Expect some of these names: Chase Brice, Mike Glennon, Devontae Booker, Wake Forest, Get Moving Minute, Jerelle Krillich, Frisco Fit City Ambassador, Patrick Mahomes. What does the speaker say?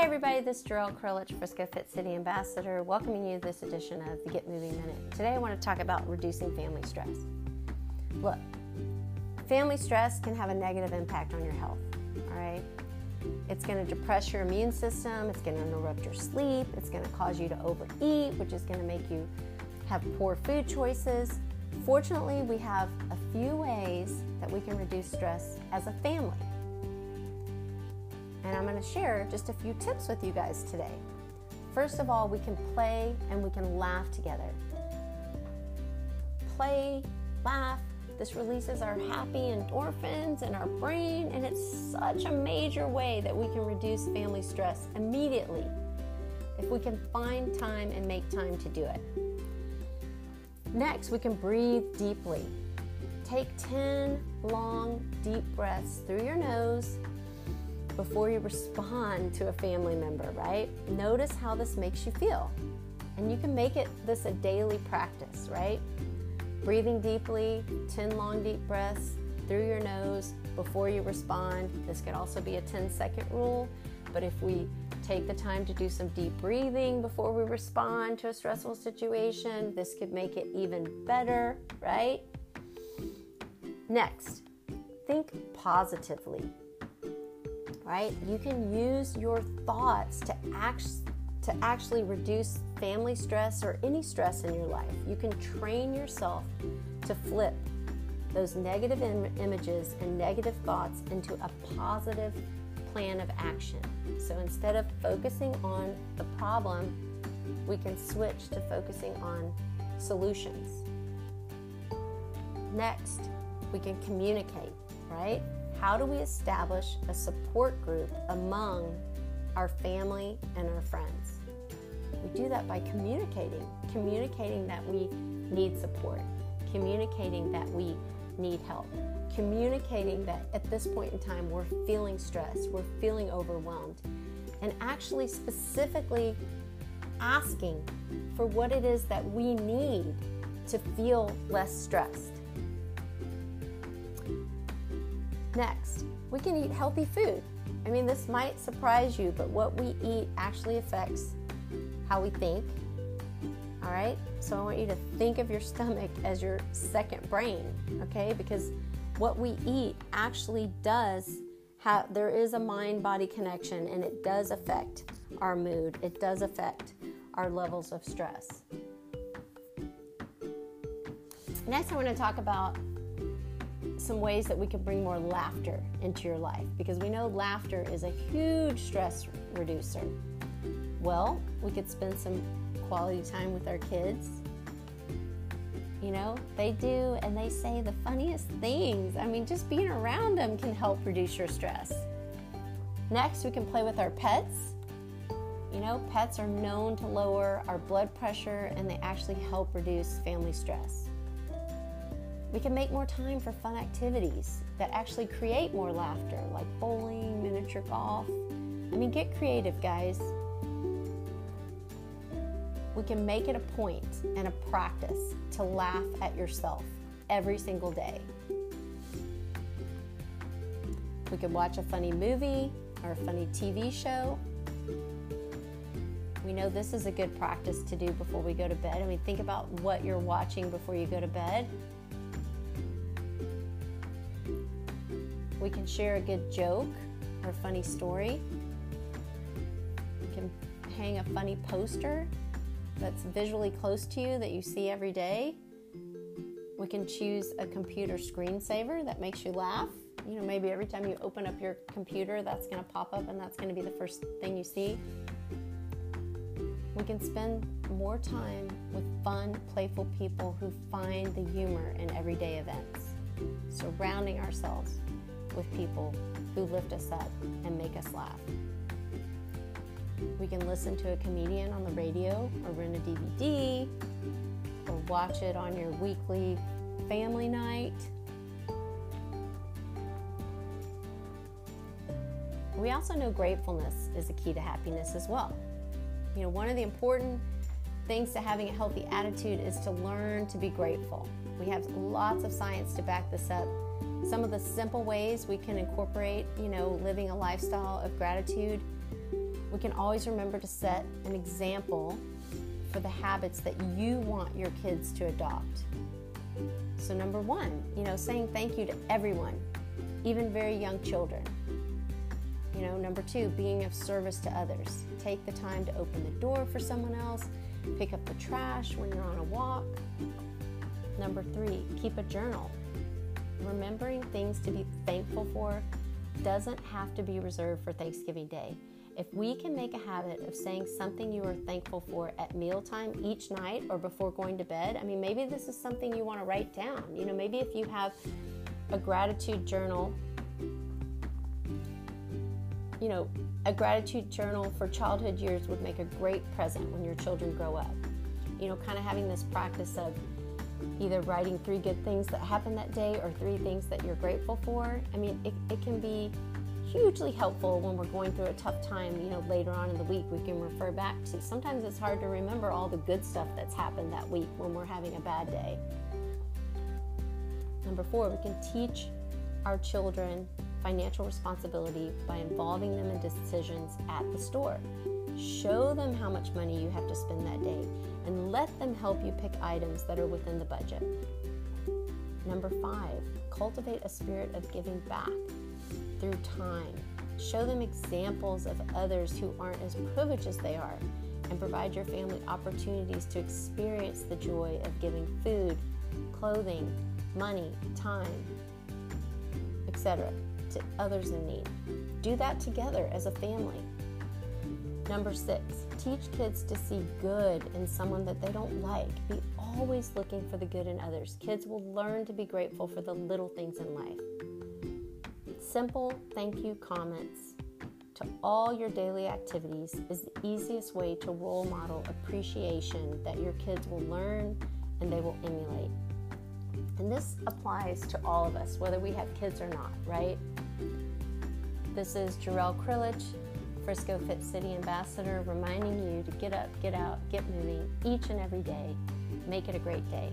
Hey everybody, this is Jerelle Krillich, Frisco Fit City Ambassador, welcoming you to this edition of the Get Moving Minute. Today I want to talk about reducing family stress. Look, family stress can have a negative impact on your health, all right? It's going to depress your immune system, it's going to interrupt your sleep, it's going to cause you to overeat, which is going to make you have poor food choices. Fortunately, we have a few ways that we can reduce stress as a family. And I'm going to share just a few tips with you guys today. First of all, we can play and we can laugh together. Play, laugh, this releases our happy endorphins in our brain, and it's such a major way that we can reduce family stress immediately if we can find time and make time to do it. Next, we can breathe deeply. Take 10 long, deep breaths through your nose before you respond to a family member, right? Notice how this makes you feel. And you can make this a daily practice, right? Breathing deeply, 10 long deep breaths through your nose before you respond. This could also be a 10-second rule, but if we take the time to do some deep breathing before we respond to a stressful situation, this could make it even better, right? Next, think positively. Right? You can use your thoughts to actually reduce family stress or any stress in your life. You can train yourself to flip those negative images and negative thoughts into a positive plan of action. So instead of focusing on the problem, we can switch to focusing on solutions. Next, we can communicate, right? How do we establish a support group among our family and our friends? We do that by communicating that we need support, communicating that we need help, communicating that at this point in time we're feeling stressed, we're feeling overwhelmed, and actually specifically asking for what it is that we need to feel less stressed. Next, we can eat healthy food. I mean, this might surprise you, but what we eat actually affects how we think, all right? So I want you to think of your stomach as your second brain, okay? Because what we eat actually there is a mind-body connection, and it does affect our mood. It does affect our levels of stress. Next, I want to talk about some ways that we can bring more laughter into your life, because we know laughter is a huge stress reducer. Well, we could spend some quality time with our kids. You know, they do and they say the funniest things. I mean, just being around them can help reduce your stress. Next, we can play with our pets. You know, pets are known to lower our blood pressure, and they actually help reduce family stress. We can make more time for fun activities that actually create more laughter, like bowling, miniature golf. I mean, get creative, guys. We can make it a point and a practice to laugh at yourself every single day. We can watch a funny movie or a funny TV show. We know this is a good practice to do before we go to bed. I mean, think about what you're watching before you go to bed. We can share a good joke or a funny story. We can hang a funny poster that's visually close to you that you see every day. We can choose a computer screensaver that makes you laugh. You know, maybe every time you open up your computer, that's going to pop up and that's going to be the first thing you see. We can spend more time with fun, playful people who find the humor in everyday events, surrounding ourselves with people who lift us up and make us laugh. We can listen to a comedian on the radio or rent a DVD or watch it on your weekly family night. We also know gratefulness is a key to happiness as well. You know, one of the important things to having a healthy attitude is to learn to be grateful. We have lots of science to back this up. Some of the simple ways we can incorporate, you know, living a lifestyle of gratitude We can always remember to set an example for the habits that you want your kids to adopt. So number one, saying thank you to everyone, even very young children. Number two, being of service to others. Take the time to open the door for someone else, pick up the trash when you're on a walk. Number three, keep a journal. Remembering things to be thankful for doesn't have to be reserved for Thanksgiving Day. If we can make a habit of saying something you are thankful for at mealtime each night or before going to bed, maybe this is something you want to write down. Maybe if you have a gratitude journal, a gratitude journal for childhood years would make a great present when your children grow up. Kind of having this practice of either writing 3 good things that happened that day or 3 things that you're grateful for. It can be hugely helpful when we're going through a tough time. Later on in the week, we can refer back to. Sometimes it's hard to remember all the good stuff that's happened that week when we're having a bad day. Number 4, we can teach our children financial responsibility by involving them in decisions at the store. Show them how much money you have to spend that day and let them help you pick items that are within the budget. Number 5, cultivate a spirit of giving back through time. Show them examples of others who aren't as privileged as they are and provide your family opportunities to experience the joy of giving food, clothing, money, time, etc. to others in need. Do that together as a family. Number 6, teach kids to see good in someone that they don't like. Be always looking for the good in others. Kids will learn to be grateful for the little things in life. Simple thank you comments to all your daily activities is the easiest way to role model appreciation that your kids will learn and they will emulate. And this applies to all of us, whether we have kids or not, right? This is Jerelle Krillich, Frisco Fit City Ambassador, reminding you to get up, get out, get moving each and every day. Make it a great day.